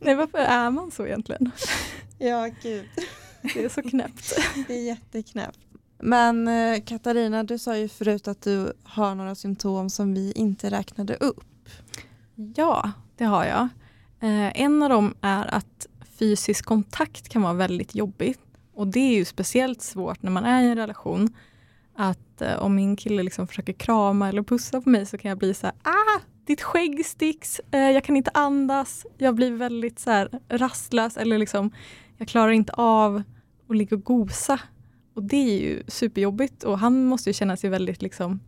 Nej, varför är man så egentligen? Ja, gud. Det är så knäppt. Det är jätteknäppt. Men Katarina, du sa ju förut att du har några symptom som vi inte räknade upp. Ja, det har jag. En av dem är att fysisk kontakt kan vara väldigt jobbigt. Och det är ju speciellt svårt när man är i en relation. Att om min kille liksom försöker krama eller pussa på mig så kan jag bli så här, ditt skägg sticks, jag kan inte andas. Jag blir väldigt så här rastlös eller liksom, jag klarar inte av att ligga och gosa. Och det är ju superjobbigt och han måste ju känna sig väldigt liksom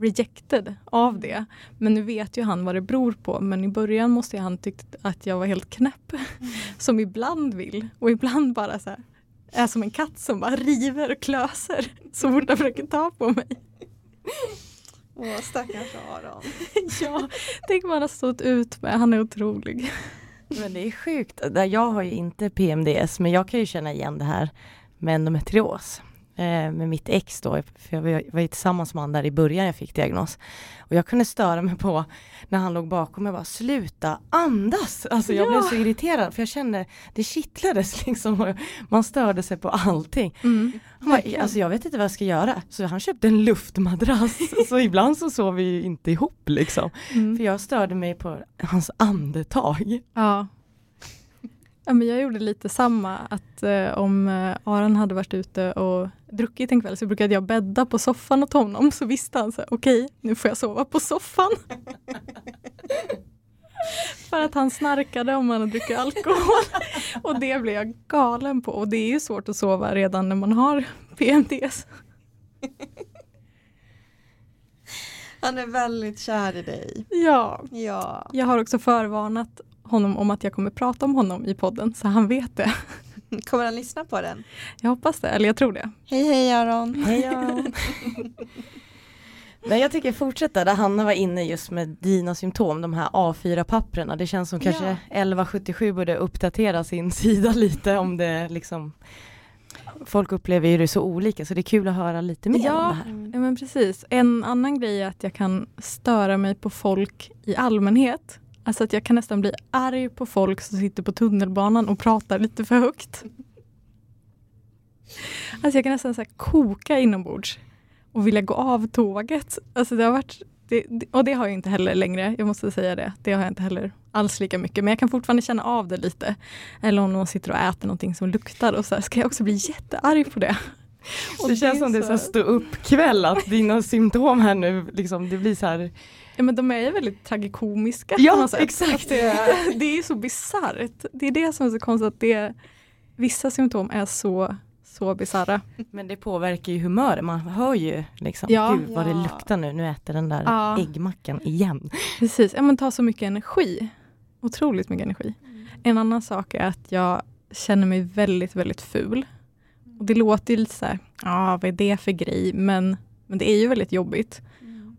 rejected av det. Men nu vet ju han vad det beror på. Men i början måste han tyckt att jag var helt knäpp. Som ibland vill. Och ibland bara så här, är som en katt som bara river och klöser. Så fort han försöker ta på mig. Åh, stackars Aron. Ja, tänk vad han har stått ut med. Han är otrolig. Men det är sjukt. Jag har ju inte PMDS. Men jag kan ju känna igen det här med endometrios. Med mitt ex då, för jag var ju tillsammans med han där i början jag fick diagnos. Och jag kunde störa mig på när han låg bakom mig och bara, sluta andas! Alltså jag blev så irriterad, för jag kände, det kittlades liksom. Man störde sig på allting. Han bara, alltså jag vet inte vad jag ska göra. Så han köpte en luftmadrass. Så ibland så sov vi ju inte ihop liksom. För jag störde mig på hans andetag. Ja. Ja, men jag gjorde lite samma, att om Aron hade varit ute och druckit en kväll så brukade jag bädda på soffan åt honom, så visste han så här, okej, nu får jag sova på soffan. För att han snarkade om han hade druckit alkohol och det blev jag galen på, och det är ju svårt att sova redan när man har PMDS. Han är väldigt kär i dig. Ja. Jag har också förvarnat honom om att jag kommer prata om honom i podden, så han vet det. Kommer han lyssna på den? Jag hoppas det, eller jag tror det. Hej Aron. Hej Aron. Nej, jag tycker fortsätta där Hanna var inne just med dina symptom, de här A4-papperna. Det känns som kanske 1177 borde uppdatera sin sida lite om det liksom. Folk upplever ju det så olika, så det är kul att höra lite mer om det här. Ja, men precis. En annan grej är att jag kan störa mig på folk i allmänhet. Alltså att jag kan nästan bli arg på folk som sitter på tunnelbanan och pratar lite för högt. Alltså jag kan nästan så här koka inombords och vilja gå av tåget. Alltså det har varit, och det har jag inte heller längre, jag måste säga det. Det har jag inte heller alls lika mycket. Men jag kan fortfarande känna av det lite. Eller om någon sitter och äter någonting som luktar och så här, ska jag också bli jättearg på det. Och det känns som det är så stå upp kväll, att dina symptom här nu liksom, det blir så här. Ja, men de är ju väldigt tragikomiska. Ja, exakt. Det är ju så bizarrt. Det är det som är så konstigt, att vissa symptom är så bizarra. Men det påverkar ju humöret. Man hör ju liksom, gud vad det luktar nu. Nu äter den där äggmackan igen. Precis, ja men tar så mycket energi. Otroligt mycket energi. En annan sak är att jag känner mig väldigt, väldigt ful. Och det låter ju lite så här, vad är det för grej? Men det är ju väldigt jobbigt.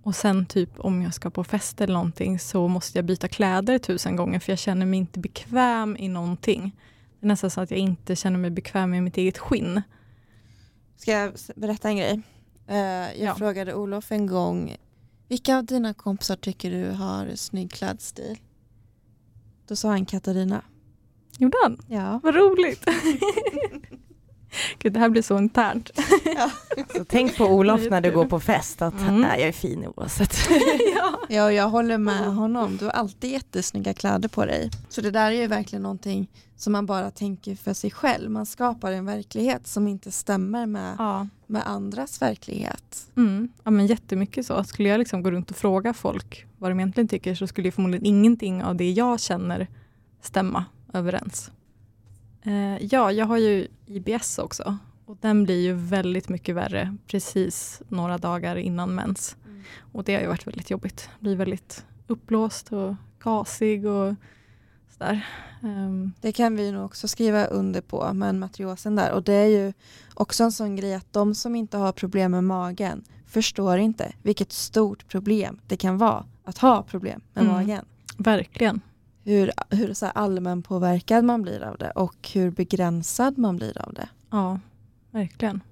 Och sen typ om jag ska på fest eller någonting så måste jag byta kläder 1000 gånger, för jag känner mig inte bekväm i någonting. Det är nästan så att jag inte känner mig bekväm i mitt eget skinn. Ska jag berätta en grej? Jag frågade Olof en gång, vilka av dina kompisar tycker du har snygg klädstil? Då sa han Katarina. Gjorde han? Ja. Vad roligt! Gud, det här blir så internt. Ja. Så tänk på Olof när du går på fest, att jag är fin oavsett. Ja, jag håller med honom. Du har alltid jättesnygga kläder på dig. Så det där är ju verkligen någonting som man bara tänker för sig själv. Man skapar en verklighet som inte stämmer med andras verklighet. Ja, men jättemycket så. Skulle jag liksom gå runt och fråga folk vad de egentligen tycker, så skulle ju förmodligen ingenting av det jag känner stämma överens. Ja, jag har ju IBS också, och den blir ju väldigt mycket värre precis några dagar innan mens. Och det har ju varit väldigt jobbigt. Blir väldigt uppblåst och gasig och sådär. Det kan vi nog också skriva under på med endometriosen där. Och det är ju också en sån grej att de som inte har problem med magen förstår inte vilket stort problem det kan vara att ha problem med magen. Verkligen. Hur så allmän påverkad man blir av det, och hur begränsad man blir av det. Ja, verkligen.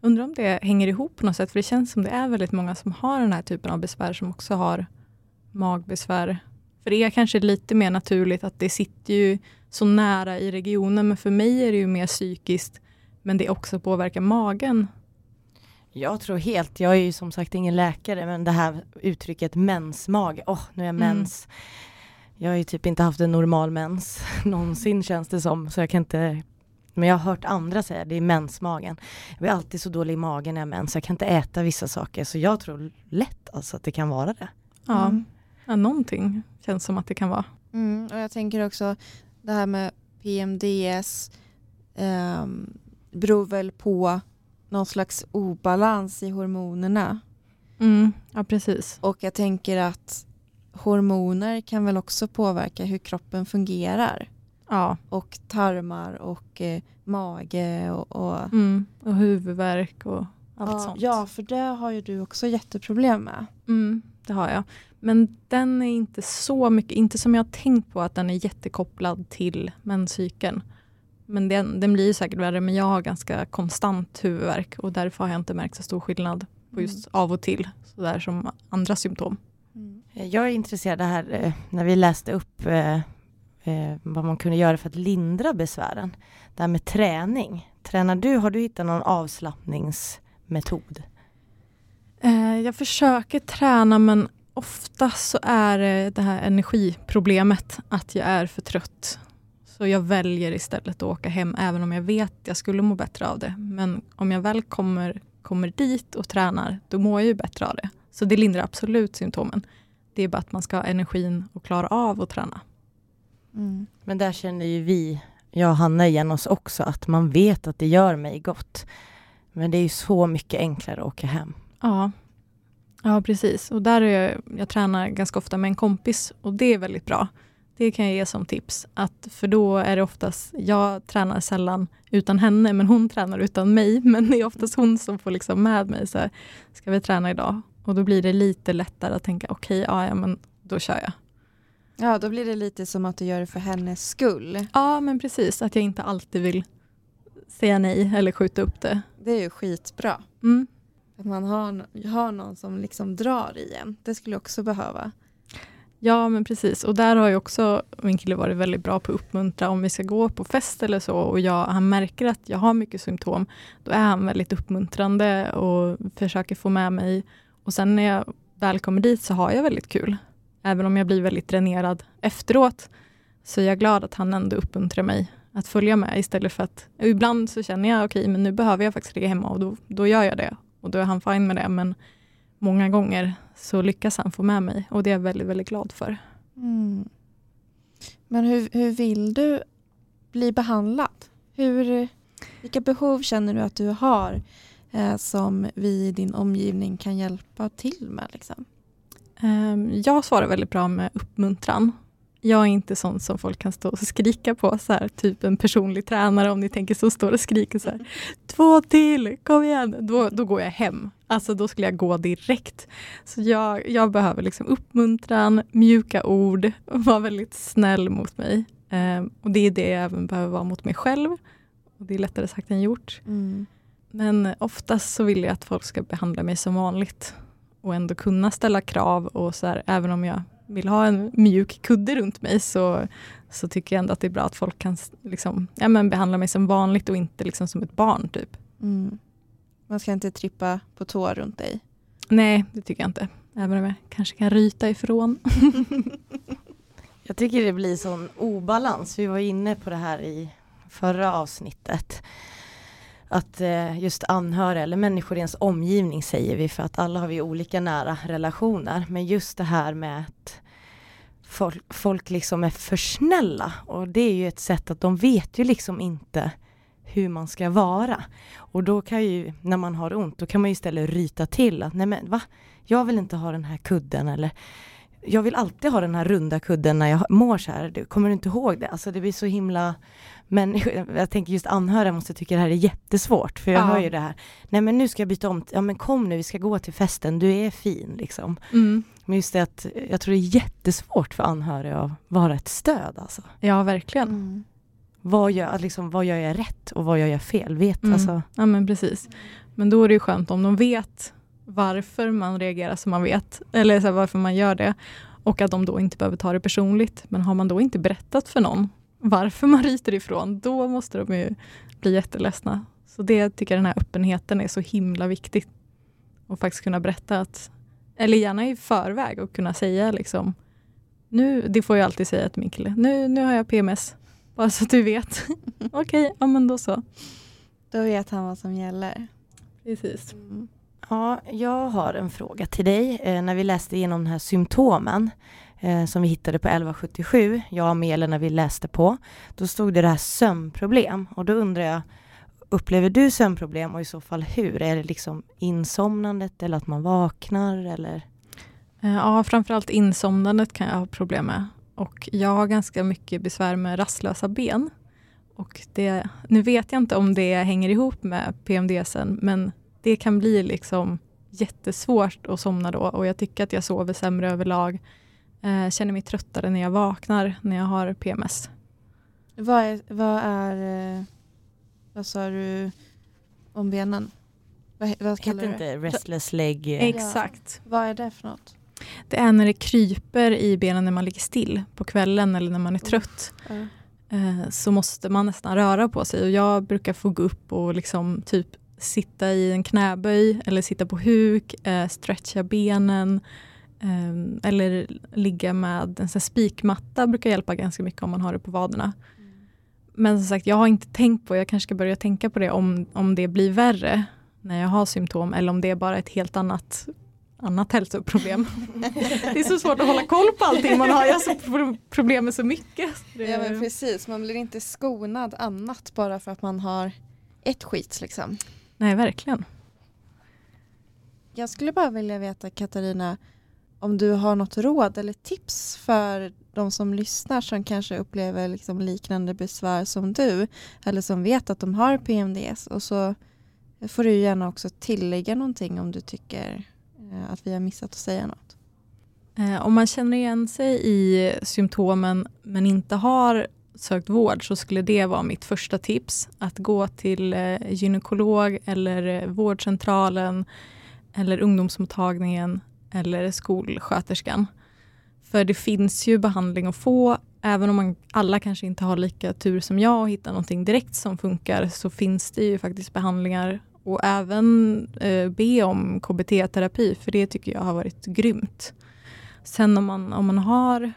Undrar om det hänger ihop på något sätt, för det känns som det är väldigt många som har den här typen av besvär som också har magbesvär. För det är kanske lite mer naturligt att det sitter ju så nära i regionen, men för mig är det ju mer psykiskt, men det också påverkar magen. Jag tror helt, jag är ju som sagt ingen läkare, men det här uttrycket mensmage, nu är jag mens. Jag har ju typ inte haft en normal mens någonsin, känns det som. Så jag kan inte... Men jag har hört andra säga, det är mensmagen. Jag blir alltid så dålig i magen när jag mens. Jag kan inte äta vissa saker. Så jag tror lätt alltså att det kan vara det. Ja, någonting känns som att det kan vara. Och jag tänker också, det här med PMDS beror väl på någon slags obalans i hormonerna. Mm, ja, precis. Och jag tänker att hormoner kan väl också påverka hur kroppen fungerar. Ja. Och tarmar och mage och huvudvärk och allt sånt. Ja, för det har ju du också jätteproblem med. Mm, det har jag. Men den är inte så mycket, inte som jag har tänkt på att den är jättekopplad till menscykeln. Men den blir ju säkert värre, men jag har ganska konstant huvudvärk och därför har jag inte märkt så stor skillnad på just av och till, så där som andra symptom. Mm. Jag är intresserad av det här när vi läste upp vad man kunde göra för att lindra besvären. Det här med träning. Har du hittat någon avslappningsmetod? Jag försöker träna, men ofta så är det här energiproblemet att jag är för trött. Så jag väljer istället att åka hem, även om jag vet att jag skulle må bättre av det. Men om jag väl kommer dit och tränar, då mår jag ju bättre av det. Så det lindrar absolut symptomen. Det är bara att man ska ha energin och klara av att träna. Mm. Men där känner ju jag och Hanna igen oss också, att man vet att det gör mig gott. Men det är ju så mycket enklare att åka hem. Ja precis. Och där är jag tränar ganska ofta med en kompis och det är väldigt bra. Det kan jag ge som tips. För då är det oftast, jag tränar sällan utan henne, men hon tränar utan mig. Men det är oftast hon som får liksom med mig så här, ska vi träna idag? Och då blir det lite lättare att tänka, okej, men då kör jag. Ja, då blir det lite som att du gör det för hennes skull. Ja, men precis. Att jag inte alltid vill säga nej eller skjuta upp det. Det är ju skitbra. Mm. Att man har någon som liksom drar i en. Det skulle jag också behöva. Ja, men precis. Och där har ju också min kille varit väldigt bra på att uppmuntra. Om vi ska gå på fest eller så och han märker att jag har mycket symptom, då är han väldigt uppmuntrande och försöker få med mig. Och sen när jag väl kommer dit så har jag väldigt kul. Även om jag blir väldigt dränerad efteråt, så är jag glad att han ändå uppmuntrar mig att följa med, istället för att ibland så känner jag okej, men nu behöver jag faktiskt ligga hemma och då gör jag det. Och då är han fine med det, men många gånger så lyckas han få med mig och det är jag väldigt, väldigt glad för. Mm. Men hur vill du bli behandlad? Vilka behov känner du att du har som vi i din omgivning kan hjälpa till med liksom? Jag svarar väldigt bra med uppmuntran. Jag är inte sån som folk kan stå och skrika på så här, typ en personlig tränare, om ni tänker så, står och skriker så här, 2 till, kom igen, då går jag hem. Alltså då skulle jag gå direkt. Så jag behöver liksom uppmuntran, mjuka ord, vara väldigt snäll mot mig. Och det är det jag även behöver vara mot mig själv. Och det är lättare sagt än gjort. Mm. Men oftast så vill jag att folk ska behandla mig som vanligt. Och ändå kunna ställa krav och så här, även om jag vill ha en mjuk kudde runt mig, så tycker jag ändå att det är bra att folk kan liksom, behandla mig som vanligt och inte liksom som ett barn typ. Mm. Man ska inte trippa på tår runt dig. Nej, det tycker jag inte. Även om jag kanske kan ryta ifrån. Jag tycker det blir sån obalans. Vi var inne på det här i förra avsnittet. Att just anhöriga eller människor i ens omgivning, säger vi, för att alla har vi olika nära relationer. Men just det här med att folk liksom är för snälla. Och det är ju ett sätt att de vet ju liksom inte hur man ska vara. Och då kan ju, när man har ont, då kan man ju istället ryta till. Att, nej men va? Jag vill inte ha den här kudden, eller jag vill alltid ha den här runda kudden när jag mår så här. Du, kommer du inte ihåg det? Alltså det blir så himla... Men jag tänker just anhöriga måste tycka det här är jättesvårt. För jag hör ju det här. Nej men nu ska jag byta om. Ja men kom nu, vi ska gå till festen. Du är fin liksom. Mm. Men just det att jag tror det är jättesvårt för anhöriga att vara ett stöd alltså. Ja verkligen. Mm. Vad gör jag rätt och vad gör jag fel? Alltså. Ja men precis. Men då är det ju skönt om de vet varför man reagerar som man vet. Eller så här, varför man gör det. Och att de då inte behöver ta det personligt. Men har man då inte berättat för någon varför man ryter ifrån, då måste de ju bli jätteledsna. Så det tycker jag, den här öppenheten är så himla viktigt. Och faktiskt kunna berätta att, eller gärna i förväg, och kunna säga liksom, nu, det får jag alltid säga till min kille, nu har jag PMS, bara så att du vet. Okej, ja men då så. Då vet han vad som gäller. Precis. Mm. Ja, jag har en fråga till dig. När vi läste igenom den här symptomen som vi hittade på 1177, jag och Amelia, när vi läste på, då stod det här sömnproblem. Och då undrar jag, Upplever du sömnproblem och i så fall hur? Är det liksom insomnandet eller att man vaknar? Eller? Ja, framförallt insomnandet kan jag ha problem med. Och jag har ganska mycket besvär med rastlösa ben. Och det, nu vet jag inte om det hänger ihop med PMDSen, men det kan bli liksom jättesvårt att somna då. Och jag tycker att jag sover sämre överlag. Känner mig tröttare när jag vaknar när jag har PMS. Vad sa du om benen? Vad kallar du det? Heter inte Restless Leg? Exakt. Ja. Vad är det för något? Det är när det kryper i benen när man ligger still på kvällen eller när man är trött. Så måste man nästan röra på sig. Och jag brukar få gå upp och liksom typ sitta i en knäböj eller sitta på huk, stretcha benen eller ligga med en sån spikmatta brukar hjälpa ganska mycket om man har det på vaderna. Men som sagt, jag har inte tänkt på, jag kanske ska börja tänka på det om det blir värre när jag har symptom eller om det är bara ett helt annat hälsoproblem. Det är så svårt att hålla koll på allting man har. Jag har problem med så mycket. Ja, men precis. Man blir inte skonad annat bara för att man har ett skit liksom. Nej, verkligen. Jag skulle bara vilja veta, Katarina, om du har något råd eller tips för de som lyssnar som kanske upplever liksom liknande besvär som du eller som vet att de har PMDS, och så får du gärna också tillägga någonting om du tycker att vi har missat att säga något. Om man känner igen sig i symptomen men inte har sökt vård så skulle det vara mitt första tips. Att gå till gynekolog eller vårdcentralen eller ungdomsmottagningen eller skolsköterskan. För det finns ju behandling att få. Även om alla kanske inte har lika tur som jag och hittar någonting direkt som funkar, så finns det ju faktiskt behandlingar. Och även be om KBT-terapi, för det tycker jag har varit grymt. Sen om man har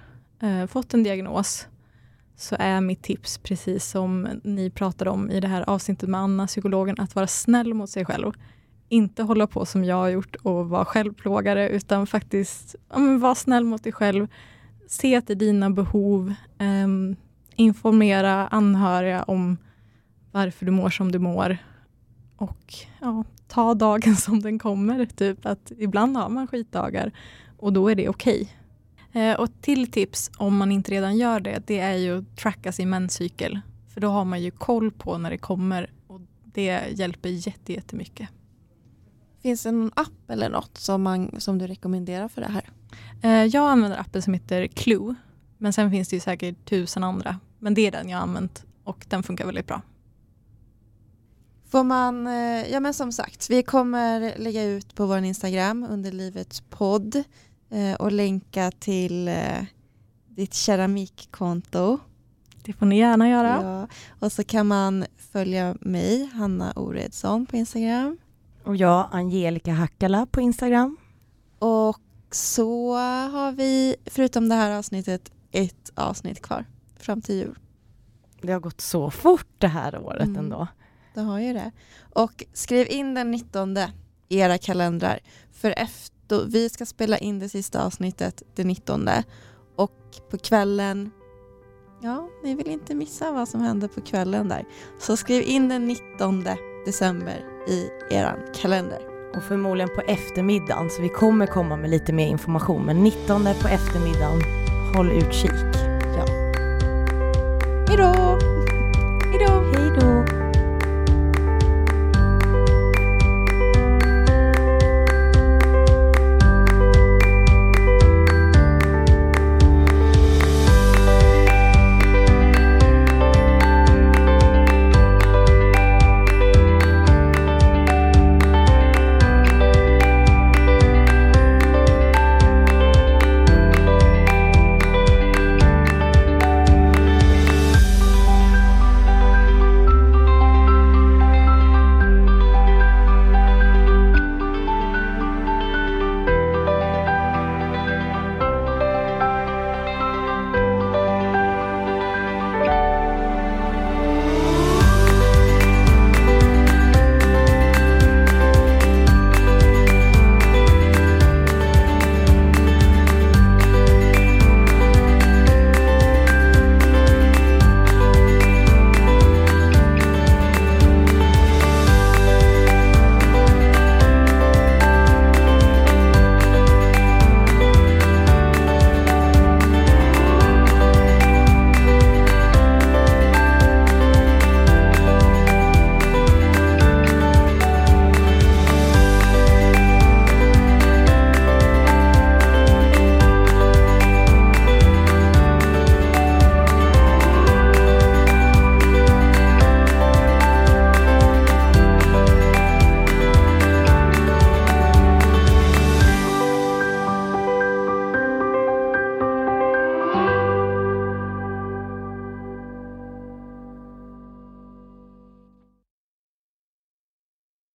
fått en diagnos så är mitt tips, precis som ni pratade om i det här avsnittet med Anna, psykologen, att vara snäll mot sig själv. Inte hålla på som jag har gjort och vara självplågare, utan faktiskt vara snäll mot dig själv. Se till dina behov, informera anhöriga om varför du mår som du mår. Och ja, ta dagen som den kommer, typ att ibland har man skitdagar och då är det okej. Och till tips om man inte redan gör det, det är ju att tracka sin menscykel. För då har man ju koll på när det kommer och det hjälper jättemycket. Finns det någon app eller något som du rekommenderar för det här? Jag använder appen som heter Clue, men sen finns det ju säkert 1000 andra. Men det är den jag har använt och den funkar väldigt bra. Får man, ja men som sagt, vi kommer lägga ut på vår Instagram Underlivets podd och länka till ditt keramikkonto. Det får ni gärna göra. Ja. Och så kan man följa mig, Hanna Oredsson, på Instagram. Och jag, Angelica Hackala, på Instagram. Och så har vi, förutom det här avsnittet, ett avsnitt kvar fram till jul. Det har gått så fort det här året ändå. Det har ju det. Och skriv in den 19:e i era kalendrar. För vi ska spela in det sista avsnittet den 19:e. Och på kvällen, ja, ni vill inte missa vad som händer på kvällen där. Så skriv in den 19:e december i eran kalender. Och förmodligen på eftermiddagen, så vi kommer komma med lite mer information. Men 19:e på eftermiddagen, håll utkik. Ja. Hejdå! Hejdå! Hejdå!